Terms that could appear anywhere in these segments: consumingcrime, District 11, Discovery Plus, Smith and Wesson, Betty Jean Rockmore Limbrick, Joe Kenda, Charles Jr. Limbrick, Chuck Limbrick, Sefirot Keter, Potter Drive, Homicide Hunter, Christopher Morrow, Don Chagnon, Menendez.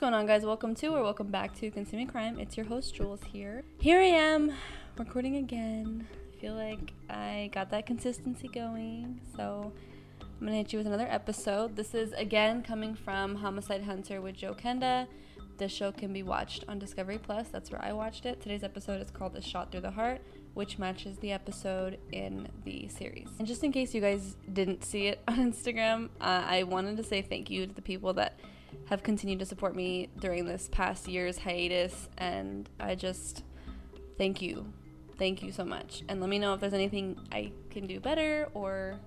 going on, guys? Welcome to or welcome back to Consuming Crime. It's your host Jules here. Here I am recording again. I feel like I got that consistency going, so I'm gonna hit you with another episode. This is again coming from Homicide Hunter with Joe Kenda. This show can be watched on Discovery Plus. That's where I watched it. Today's episode is called A Shot Through the Heart, which matches the episode in the series. And just in case you guys didn't see it on Instagram, I wanted to say thank you to the people that have continued to support me during this past year's hiatus, and I just thank you so much. And let me know if there's anything I can do better or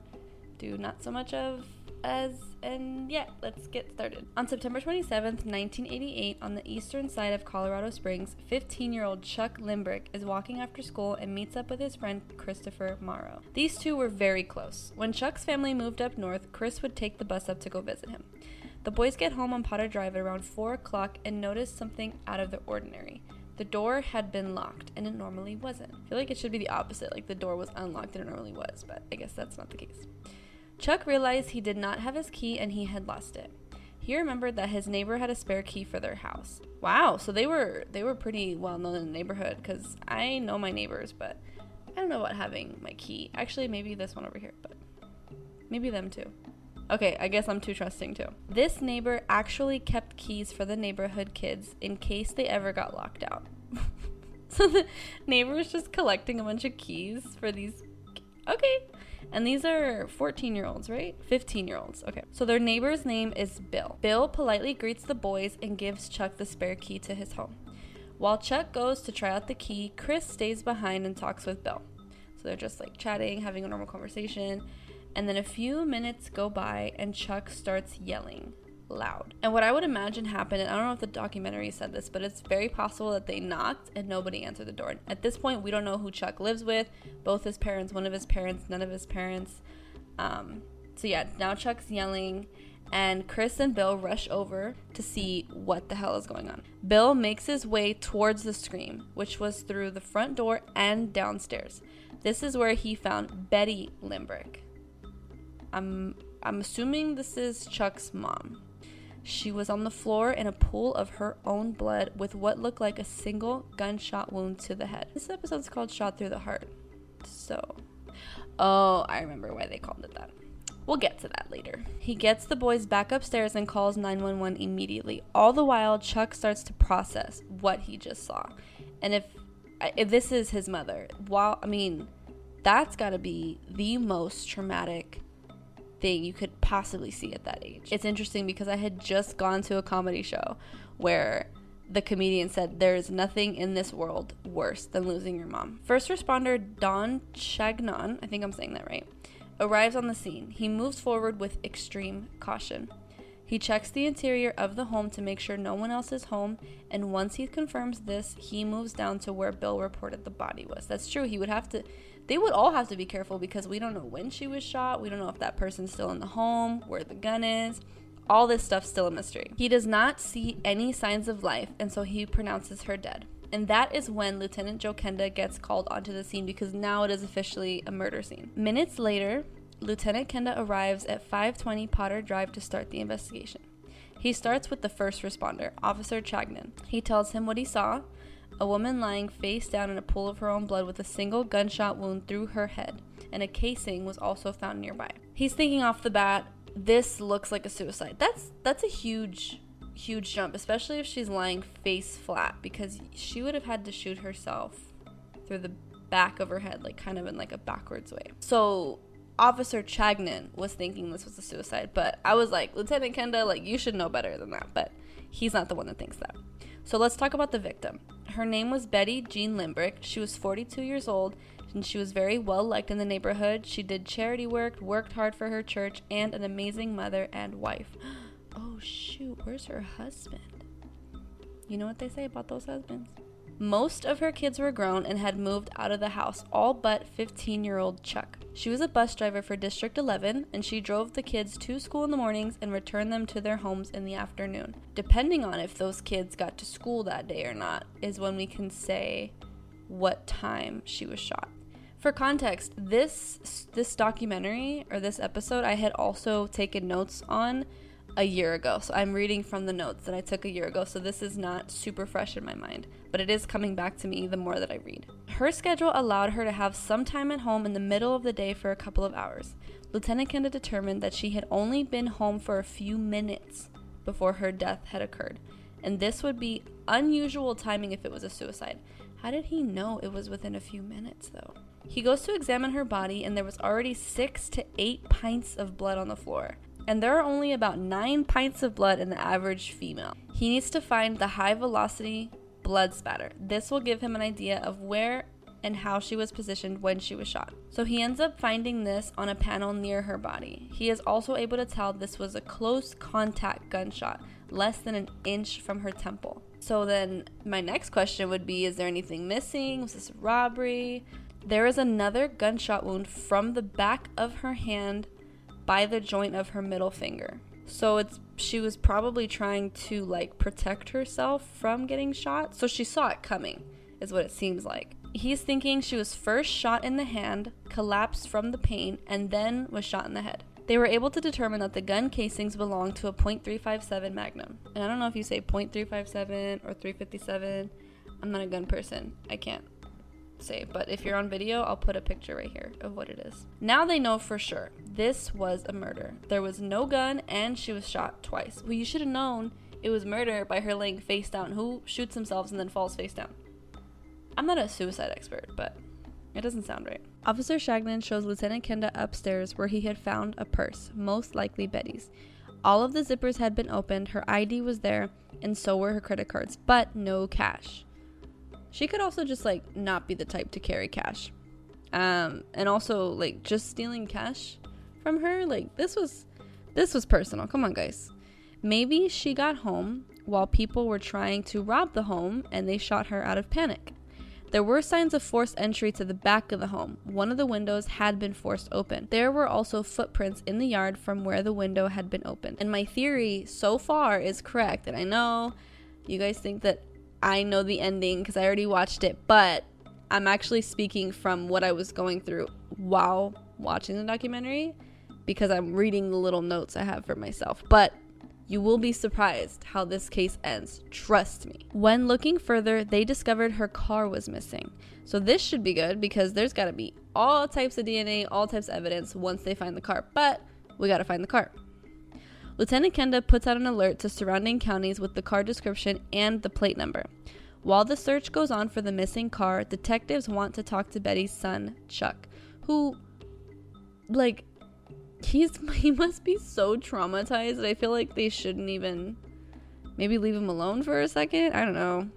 do not so much of as, and yeah, let's get started. On September 27th, 1988, on the eastern side of Colorado Springs, 15-year-old Chuck Limbrick is walking after school and meets up with his friend Christopher Morrow. These two were very close. When Chuck's family moved up north, Chris would take the bus up to go visit him. The boys get home on Potter Drive at around 4 o'clock and notice something out of the ordinary. The door had been locked, and it normally wasn't. I feel like it should be the opposite, like the door was unlocked and it normally was, but I guess that's not the case. Chuck realized he did not have his key and he had lost it. He remembered that his neighbor had a spare key for their house. Wow, so they were pretty well known in the neighborhood, because I know my neighbors, but I don't know about having my key. Actually, maybe this one over here, but maybe them too. Okay, I guess I'm too trusting too. This neighbor actually kept keys for the neighborhood kids in case they ever got locked out. So the neighbor was just collecting a bunch of keys for these. Okay. And these are 14-year-olds, right? 15-year-olds. Okay. So their neighbor's name is Bill. Bill politely greets the boys and gives Chuck the spare key to his home. While Chuck goes to try out the key, Chris stays behind and talks with Bill. So they're just like chatting, having a normal conversation. And then a few minutes go by and Chuck starts yelling loud. And what I would imagine happened, and I don't know if the documentary said this, but it's very possible that they knocked and nobody answered the door. At this point, we don't know who Chuck lives with, both his parents, one of his parents, none of his parents. So yeah, now Chuck's yelling and Chris and Bill rush over to see what the hell is going on. Bill makes his way towards the scream, which was through the front door and downstairs. This is where he found Betty Limbrick. I'm assuming this is Chuck's mom. She was on the floor in a pool of her own blood with what looked like a single gunshot wound to the head. This episode's called Shot Through the Heart. So, oh, I remember why they called it that. We'll get to that later. He gets the boys back upstairs and calls 911 immediately. All the while, Chuck starts to process what he just saw. And if this is his mother, wow, I mean, that's gotta be the most traumatic thing you could possibly see at that age. It's interesting because I had just gone to a comedy show where the comedian said there is nothing in this world worse than losing your mom. First responder Don Chagnon, I think I'm saying that right, arrives on the scene. He moves forward with extreme caution. He checks the interior of the home to make sure no one else is home, and once he confirms this, he moves down to where Bill reported the body was. That's true. They would all have to be careful because we don't know when she was shot. We don't know if that person's still in the home, where the gun is. All this stuff's still a mystery. He does not see any signs of life, and so he pronounces her dead. And that is when Lieutenant Joe Kenda gets called onto the scene because now it is officially a murder scene. Minutes later, Lieutenant Kenda arrives at 520 Potter Drive to start the investigation. He starts with the first responder, Officer Chagnon. He tells him what he saw. A woman lying face down in a pool of her own blood with a single gunshot wound through her head, and a casing was also found nearby. He's thinking off the bat, this looks like a suicide. That's a huge jump, especially if she's lying face flat, because she would have had to shoot herself through the back of her head, like kind of in like a backwards way. So Officer Chagnon was thinking this was a suicide, but I was like, Lieutenant Kenda, like you should know better than that, but he's not the one that thinks that. So let's talk about the victim. Her name was Betty Jean Limbrick. She was 42 years old, and she was very well-liked in the neighborhood. She did charity work, worked hard for her church, and an amazing mother and wife. Oh, shoot. Where's her husband? You know what they say about those husbands? Most of her kids were grown and had moved out of the house, all but 15-year-old Chuck. She was a bus driver for District 11, and she drove the kids to school in the mornings and returned them to their homes in the afternoon. Depending on if those kids got to school that day or not is when we can say what time she was shot. For context, this documentary, or this episode, I had also taken notes on a year ago. So I'm reading from the notes that I took a year ago, so this is not super fresh in my mind, but it is coming back to me the more that I read. Her schedule allowed her to have some time at home in the middle of the day for a couple of hours. Lieutenant Kenda determined that she had only been home for a few minutes before her death had occurred, and this would be unusual timing if it was a suicide. How did he know it was within a few minutes, though? He goes to examine her body, and there was already 6 to 8 pints of blood on the floor. And there are only about 9 pints of blood in the average female. He needs to find the high velocity blood spatter. This will give him an idea of where and how she was positioned when she was shot. So he ends up finding this on a panel near her body. He is also able to tell this was a close contact gunshot, less than an inch from her temple. So then my next question would be, is there anything missing? Was this a robbery? There is another gunshot wound from the back of her hand by the joint of her middle finger. So she was probably trying to protect herself from getting shot. So she saw it coming, is what it seems like. He's thinking she was first shot in the hand, collapsed from the pain, and then was shot in the head. They were able to determine that the gun casings belonged to a .357 Magnum. And I don't know if you say .357 or .357. I'm not a gun person. I can't say. But if you're on video, I'll put a picture right here of what it is. Now they know for sure this was a murder. There was no gun, and she was shot twice. Well, you should have known it was murder by her laying face down. Who shoots themselves and then falls face down? I'm not a suicide expert, but it doesn't sound right. Officer Chagnon shows Lieutenant Kenda upstairs where he had found a purse, most likely Betty's. All of the zippers had been opened, her ID was there, and so were her credit cards, but no cash. She could also just not be the type to carry cash. And also just stealing cash from her, this was personal. Come on, guys. Maybe she got home while people were trying to rob the home and they shot her out of panic. There were signs of forced entry to the back of the home. One of the windows had been forced open. There were also footprints in the yard from where the window had been opened. And my theory so far is correct. And I know you guys think that I know the ending because I already watched it, but I'm actually speaking from what I was going through while watching the documentary because I'm reading the little notes I have for myself. But you will be surprised how this case ends. Trust me. When looking further, they discovered her car was missing. So this should be good because there's got to be all types of DNA, all types of evidence once they find the car. But we got to find the car. Lieutenant Kenda puts out an alert to surrounding counties with the car description and the plate number. While the search goes on for the missing car, detectives want to talk to Betty's son, Chuck, who, he must be so traumatized that I feel like they shouldn't even maybe leave him alone for a second. I don't know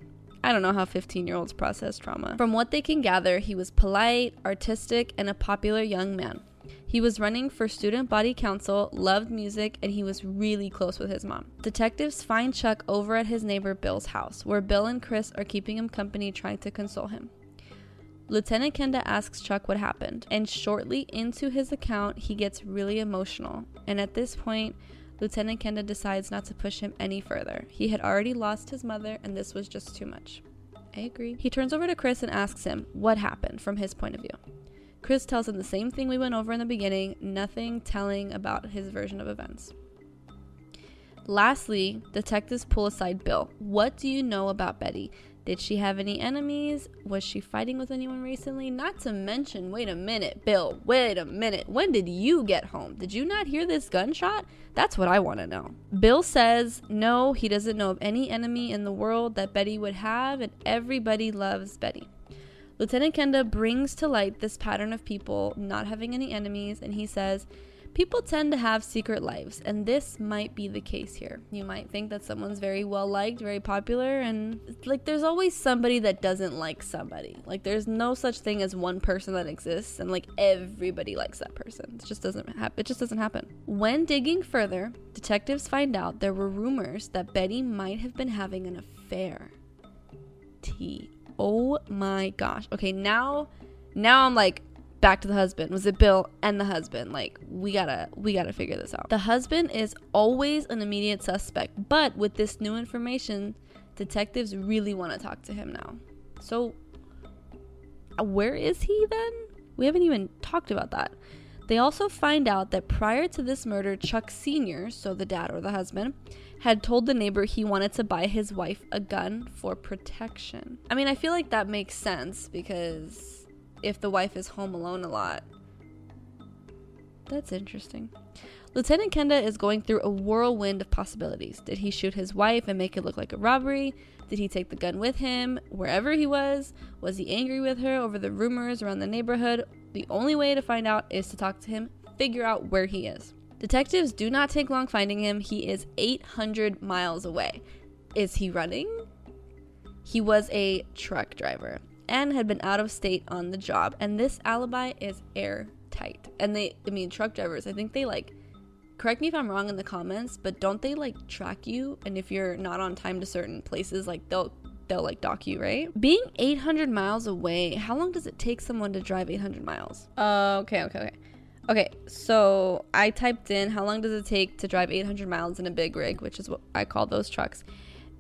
how 15-year-olds process trauma. From what they can gather, he was polite, artistic, and a popular young man. He was running for student body council, loved music, and he was really close with his mom. Detectives find Chuck over at his neighbor Bill's house, where Bill and Chris are keeping him company, trying to console him. Lieutenant Kenda asks Chuck what happened, and shortly into his account, he gets really emotional. And at this point, Lieutenant Kenda decides not to push him any further. He had already lost his mother, and this was just too much. I agree. He turns over to Chris and asks him what happened from his point of view. Chris tells him the same thing we went over in the beginning, nothing telling about his version of events. Lastly, detectives pull aside Bill. What do you know about Betty? Did she have any enemies? Was she fighting with anyone recently? Not to mention, wait a minute, Bill, wait a minute. When did you get home? Did you not hear this gunshot? That's what I want to know. Bill says, no, he doesn't know of any enemy in the world that Betty would have, and everybody loves Betty. Lieutenant Kenda brings to light this pattern of people not having any enemies, and he says, people tend to have secret lives, and this might be the case here. You might think that someone's very well-liked, very popular, and there's always somebody that doesn't like somebody. There's no such thing as one person that exists, and everybody likes that person. It just doesn't happen. When digging further, detectives find out there were rumors that Betty might have been having an affair. Oh my gosh. Okay, now I'm back to the husband. Was it Bill and the husband? We gotta figure this out. The husband is always an immediate suspect, but with this new information, detectives really want to talk to him now. So where is he then? We haven't even talked about that. They also find out that prior to this murder, Chuck Sr., so the dad or the husband, had told the neighbor he wanted to buy his wife a gun for protection. I mean, I feel like that makes sense because if the wife is home alone a lot. That's interesting. Lieutenant Kenda is going through a whirlwind of possibilities. Did he shoot his wife and make it look like a robbery? Did he take the gun with him wherever he was? Was he angry with her over the rumors around the neighborhood? The only way to find out is to talk to him, figure out where he is. Detectives do not take long finding him. He is 800 miles away. Is he running? He was a truck driver and had been out of state on the job, and this alibi is airtight. And truck drivers, I think they correct me if I'm wrong in the comments, but don't they track you? And if you're not on time to certain places, they'll dock you, right? Being 800 miles away, how long does it take someone to drive 800 miles? Okay, so I typed in how long does it take to drive 800 miles in a big rig, which is what I call those trucks.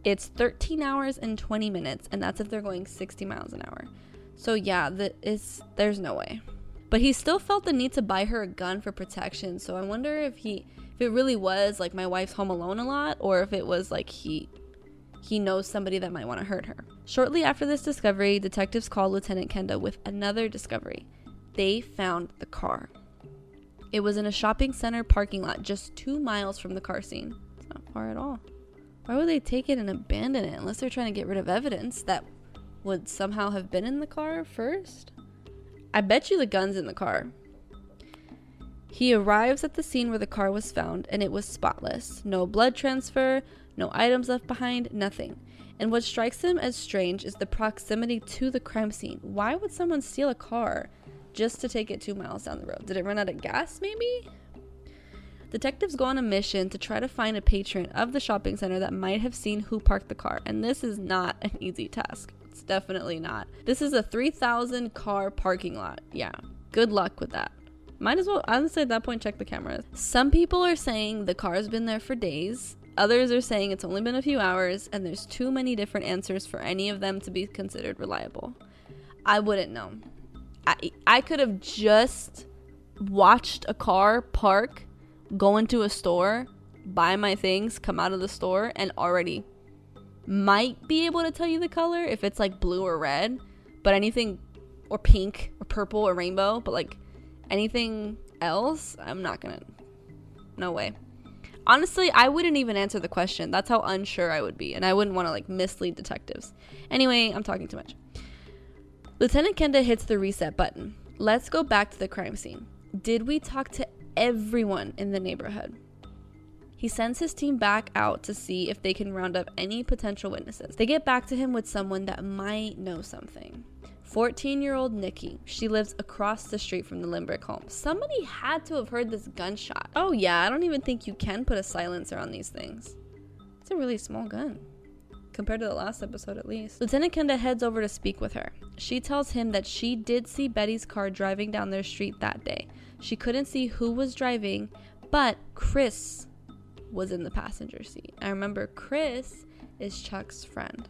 It's 13 hours and 20 minutes, and that's if they're going 60 miles an hour. So yeah, there's no way. But he still felt the need to buy her a gun for protection, so I wonder if it really was my wife's home alone a lot, or if it was he knows somebody that might want to hurt her. Shortly after this discovery, detectives call Lieutenant Kenda with another discovery. They found the car. It was in a shopping center parking lot just 2 miles from the car scene. It's not far at all. Why would they take it and abandon it unless they're trying to get rid of evidence that would somehow have been in the car first? I bet you the gun's in the car. He arrives at the scene where the car was found, and it was spotless. No blood transfer, no items left behind, nothing. And what strikes him as strange is the proximity to the crime scene. Why would someone steal a car just to take it 2 miles down the road? Did it run out of gas, maybe? Detectives go on a mission to try to find a patron of the shopping center that might have seen who parked the car, and this is not an easy task. It's definitely not. This is a 3,000 car parking lot. Yeah, good luck with that. Might as well, honestly, at that point, check the cameras. Some people are saying the car's been there for days. Others are saying it's only been a few hours, and there's too many different answers for any of them to be considered reliable. I wouldn't know. I could have just watched a car park, go into a store, buy my things, come out of the store, and already might be able to tell you the color if it's blue or red, but anything, or pink or purple or rainbow, but anything else, I'm not gonna. No way. Honestly, I wouldn't even answer the question. That's how unsure I would be, and I wouldn't want to mislead detectives. Anyway, I'm talking too much. Lieutenant Kenda hits the reset button. Let's go back to the crime scene. Did we talk to everyone in the neighborhood? He sends his team back out to see if they can round up any potential witnesses. They get back to him with someone that might know something. 14-year-old Nikki. She lives across the street from the Limbrick home. Somebody had to have heard this gunshot. Oh yeah, I don't even think you can put a silencer on these things. It's a really small gun, compared to the last episode at least. Lieutenant Kenda heads over to speak with her. She tells him that she did see Betty's car driving down their street that day. She couldn't see who was driving, but Chris was in the passenger seat. I remember Chris is Chuck's friend.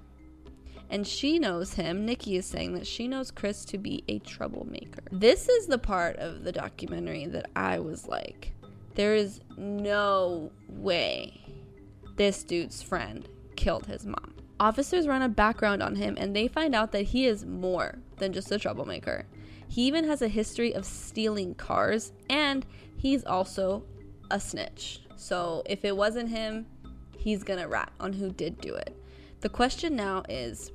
And she knows him. Nikki is saying that she knows Chris to be a troublemaker. This is the part of the documentary that I was like, there is no way this dude's friend killed his mom. Officers run a background on him, and they find out that he is more than just a troublemaker. He even has a history of stealing cars, and he's also a snitch. So if it wasn't him, he's gonna rat on who did do it. The question now is,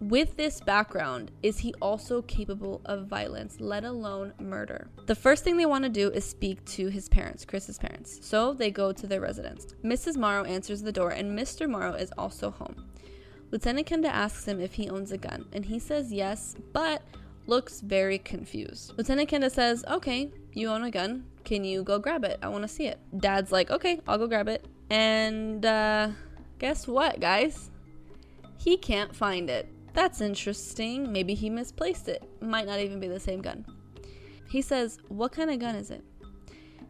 with this background, is he also capable of violence, let alone murder? The first thing they want to do is speak to his parents, Chris's parents. So they go to their residence. Mrs. Morrow answers the door, and Mr. Morrow is also home. Lieutenant Kenda asks him if he owns a gun, and he says yes, but looks very confused. Lieutenant Kenda says, okay, you own a gun. Can you go grab it? I want to see it. Dad's like, okay, I'll go grab it. And guess what, guys? He can't find it. That's interesting. Maybe he misplaced it. Might not even be the same gun. He says, what kind of gun is it?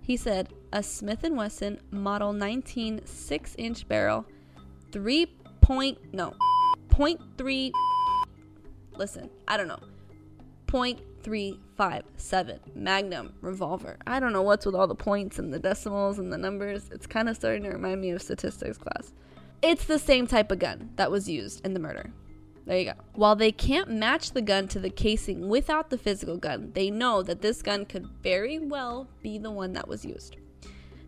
He said, a Smith and Wesson model 19 6-inch barrel, 0.3. Listen, I don't know. 0.3 357 Magnum revolver. I don't know what's with all the points and the decimals and the numbers. It's kind of starting to remind me of statistics class. It's the same type of gun that was used in the murder. There you go. While they can't match the gun to the casing without the physical gun, they know that this gun could very well be the one that was used.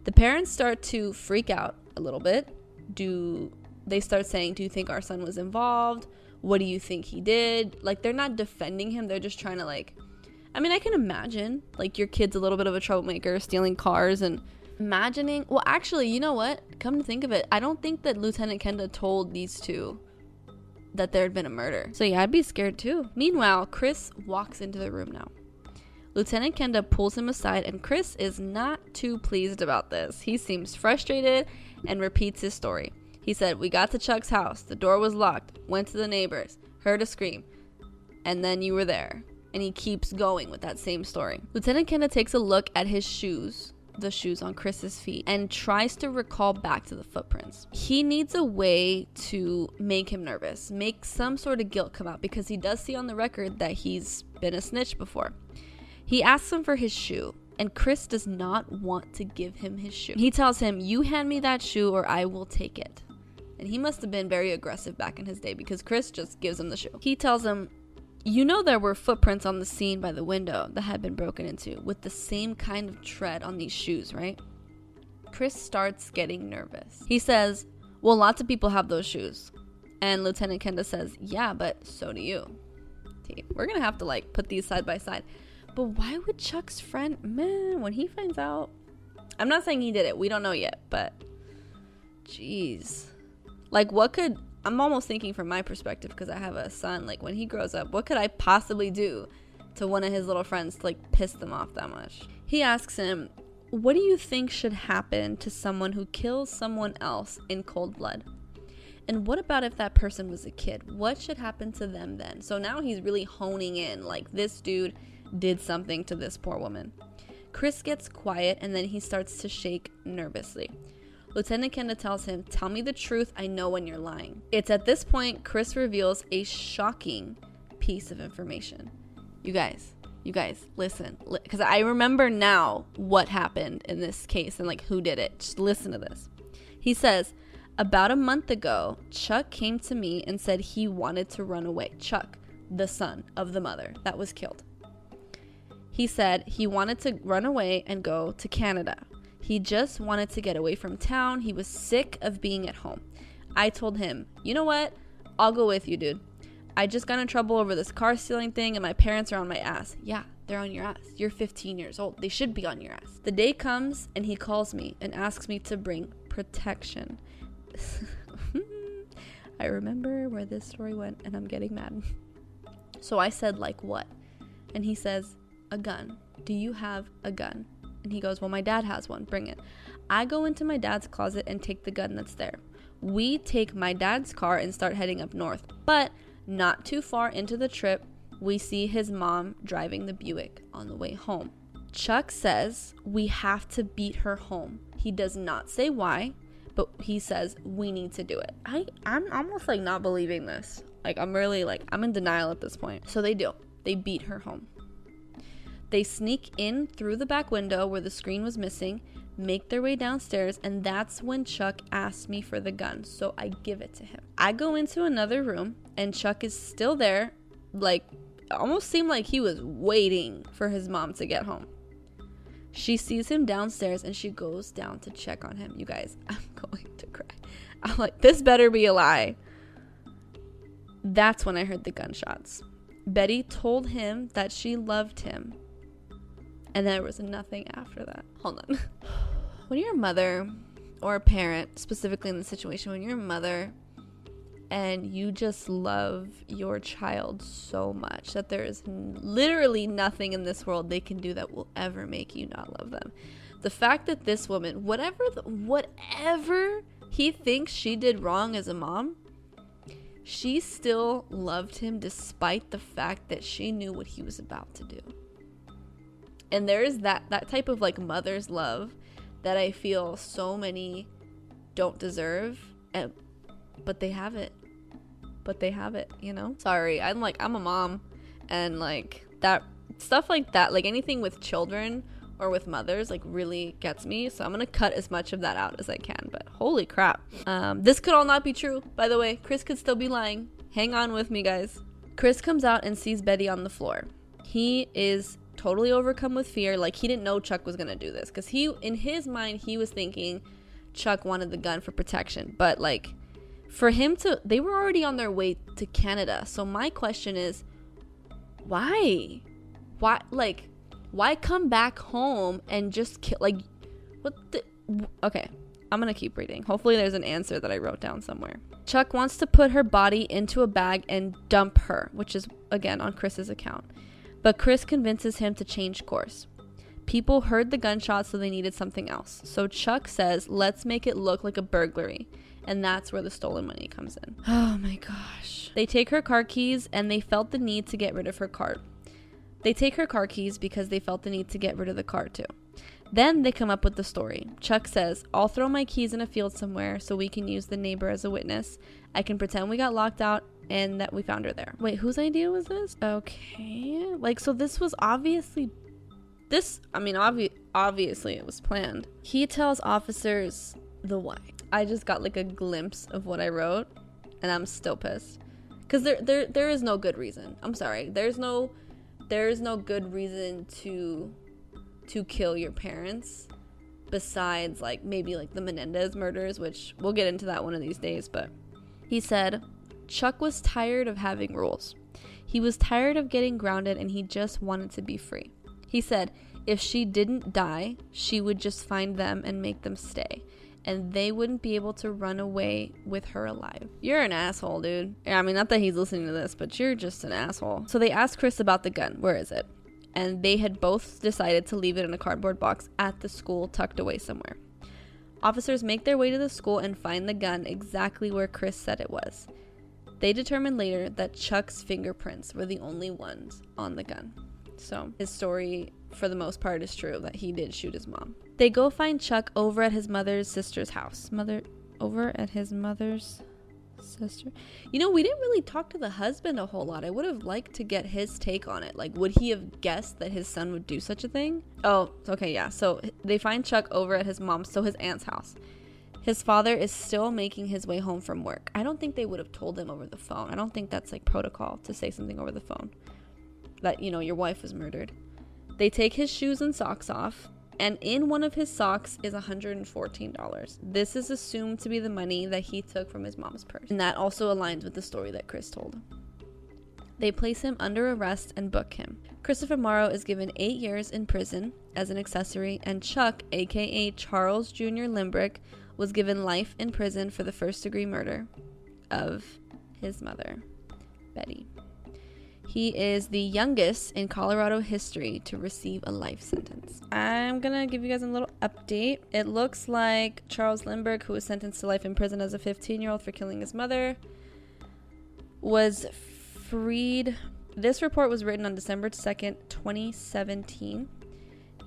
The parents start to freak out a little bit. They start saying, do you think our son was involved? What do you think he did? Like, they're not defending him. They're just trying to, like, I mean, I can imagine, like, your kid's a little bit of a troublemaker, stealing cars and imagining. Well, actually, you know what? Come to think of it, I don't think that Lieutenant Kenda told these two that there had been a murder. So yeah, I'd be scared too. Meanwhile, Chris walks into the room now. Lieutenant Kenda pulls him aside, and Chris is not too pleased about this. He seems frustrated and repeats his story. He said, we got to Chuck's house. The door was locked. Went to the neighbors. Heard a scream. And then you were there. And he keeps going with that same story. Lieutenant Kenda takes a look at his shoes, the shoes on Chris's feet, and tries to recall back to the footprints. He needs a way to make him nervous, make some sort of guilt come out, because he does see on the record that he's been a snitch before. He asks him for his shoe, and Chris does not want to give him his shoe. He tells him, you hand me that shoe or I will take it. And he must have been very aggressive back in his day, because Chris just gives him the shoe. He tells him, you know, there were footprints on the scene by the window that had been broken into with the same kind of tread on these shoes, right? Chris starts getting nervous. He says, well, lots of people have those shoes. And Lieutenant Kenda says, yeah, but so do you. We're going to have to, like, put these side by side. But why would Chuck's friend, man, when he finds out, I'm not saying he did it. We don't know yet, but jeez. Like, what could, I'm almost thinking from my perspective, because I have a son, like, when he grows up, what could I possibly do to one of his little friends to, like, piss them off that much? He asks him, what do you think should happen to someone who kills someone else in cold blood? And what about if that person was a kid? What should happen to them then? So now he's really honing in, like, this dude did something to this poor woman. Chris gets quiet, and then he starts to shake nervously. Lieutenant Kenda tells him, tell me the truth, I know when you're lying. It's at this point Chris reveals a shocking piece of information. You guys, listen. Because I remember now what happened in this case and, like, who did it. Just listen to this. He says, about a month ago, Chuck came to me and said he wanted to run away. Chuck, the son of the mother that was killed. He said he wanted to run away and go to Canada. He just wanted to get away from town. He was sick of being at home. I told him, you know what? I'll go with you, dude. I just got in trouble over this car stealing thing, and my parents are on my ass. Yeah, they're on your ass. You're 15 years old. They should be on your ass. The day comes, and he calls me and asks me to bring protection. I remember where this story went, and I'm getting mad. So I said, like, what? And he says, a gun. Do you have a gun? And he goes, well, my dad has one. Bring it. I go into my dad's closet and take the gun that's there. We take my dad's car and start heading up north. But not too far into the trip, we see his mom driving the Buick on the way home. Chuck says we have to beat her home. He does not say why, but he says we need to do it. I'm almost, like, not believing this. Like, I'm really, like, I'm in denial at this point. So they do. They beat her home. They sneak in through the back window where the screen was missing, make their way downstairs, and that's when Chuck asked me for the gun, so I give it to him. I go into another room, and Chuck is still there, like, almost seemed like he was waiting for his mom to get home. She sees him downstairs, and she goes down to check on him. You guys, I'm going to cry. I'm like, this better be a lie. That's when I heard the gunshots. Betty told him that she loved him. And there was nothing after that. Hold on. When you're a mother or a parent, specifically in the situation, when you're a mother and you just love your child so much that there is literally nothing in this world they can do that will ever make you not love them. The fact that this woman, whatever he thinks she did wrong as a mom, she still loved him despite the fact that she knew what he was about to do. And there is that type of, like, mother's love that I feel so many don't deserve, but they have it. But they have it, you know? Sorry, I'm a mom, and, like, that stuff like that, like anything with children or with mothers, like really gets me. So I'm gonna cut as much of that out as I can, but holy crap. This could all not be true, by the way. Chris could still be lying. Hang on with me, guys. Chris comes out and sees Betty on the floor. He is totally overcome with fear. Like, he didn't know Chuck was gonna do this, because he, in his mind, he was thinking Chuck wanted the gun for protection, but like, for him to, they were already on their way to Canada. So my question is, why, like, why come back home and just kill, like, what the, okay, I'm gonna keep reading. Hopefully there's an answer that I wrote down somewhere. Chuck wants to put her body into a bag and dump her, which is, again, on Chris's account. But Chris convinces him to change course. People heard the gunshot, so they needed something else. So Chuck says, let's make it look like a burglary. And that's where the stolen money comes in. Oh my gosh. They take her car keys and they felt the need to get rid of her card. They take her car keys because they felt the need to get rid of the car too. Then they come up with the story. Chuck says, I'll throw my keys in a field somewhere so we can use the neighbor as a witness. I can pretend we got locked out and that we found her there. Wait, whose idea was this? Okay. Like, so this was obviously... This, I mean, obviously it was planned. He tells officers the why. I just got like a glimpse of what I wrote and I'm still pissed. Because there is no good reason. I'm sorry. There is no good reason to kill your parents besides like maybe like the Menendez murders, which we'll get into that one of these days. But he said Chuck was tired of having rules. He was tired of getting grounded and he just wanted to be free. He said if she didn't die, she would just find them and make them stay. And they wouldn't be able to run away with her alive. You're an asshole, dude. I mean, not that he's listening to this, but you're just an asshole. So they asked Chris about the gun. Where is it? And they had both decided to leave it in a cardboard box at the school, tucked away somewhere. Officers make their way to the school and find the gun exactly where Chris said it was. They determined later that Chuck's fingerprints were the only ones on the gun. So his story, for the most part, is true, that he did shoot his mom. They go find Chuck over at his mother's sister's house. You know, we didn't really talk to the husband a whole lot. I would have liked to get his take on it. Like, would he have guessed that his son would do such a thing? Oh, okay, yeah. So they find Chuck over at his mom's, so his aunt's house. His father is still making his way home from work. I don't think they would have told him over the phone. I don't think that's like protocol to say something over the phone, that, you know, your wife was murdered. They take his shoes and socks off, and in one of his socks is $114. This is assumed to be the money that he took from his mom's purse, and that also aligns with the story that Chris told. They place him under arrest and book him. Christopher Morrow is given 8 years in prison as an accessory, and Chuck, aka Charles Jr. Limbrick, was given life in prison for the first-degree murder of his mother, Betty. He is the youngest in Colorado history to receive a life sentence. I'm gonna give you guys a little update. It looks like Charles Limbrick, who was sentenced to life in prison as a 15-year-old for killing his mother, was freed. This report was written on December 2nd, 2017.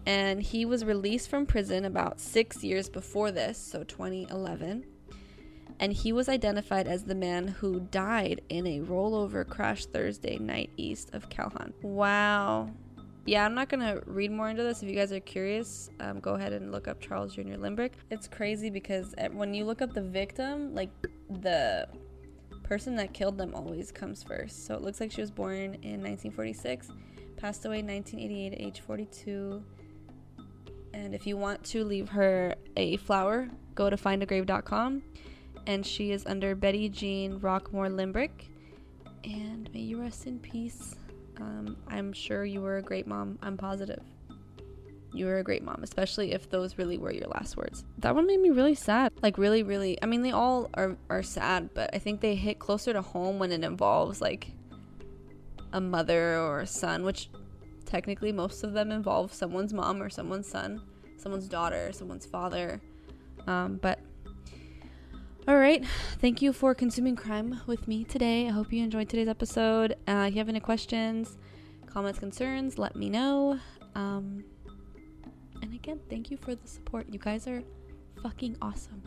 And he was released from prison about 6 years before this, so 2011. And he was identified as the man who died in a rollover crash Thursday night east of Calhoun. Wow. Yeah, I'm not going to read more into this. If you guys are curious, go ahead and look up Charles Jr. Limbrick. It's crazy because when you look up the victim, like the person that killed them always comes first. So it looks like she was born in 1946, passed away in 1988 at age 42. And if you want to leave her a flower, go to findagrave.com. And she is under Betty Jean Rockmore Limbrick. And may you rest in peace. I'm sure you were a great mom. I'm positive you were a great mom, especially if those really were your last words. That one made me really sad. Like, really, really. I mean, they all are sad, but I think they hit closer to home when it involves, like, a mother or a son, which technically most of them involve someone's mom or someone's son, someone's daughter, someone's father. But... all right, thank you for consuming crime with me today. I hope you enjoyed today's episode. If you have any questions, comments, concerns, let me know. And again, thank you for the support. You guys are fucking awesome.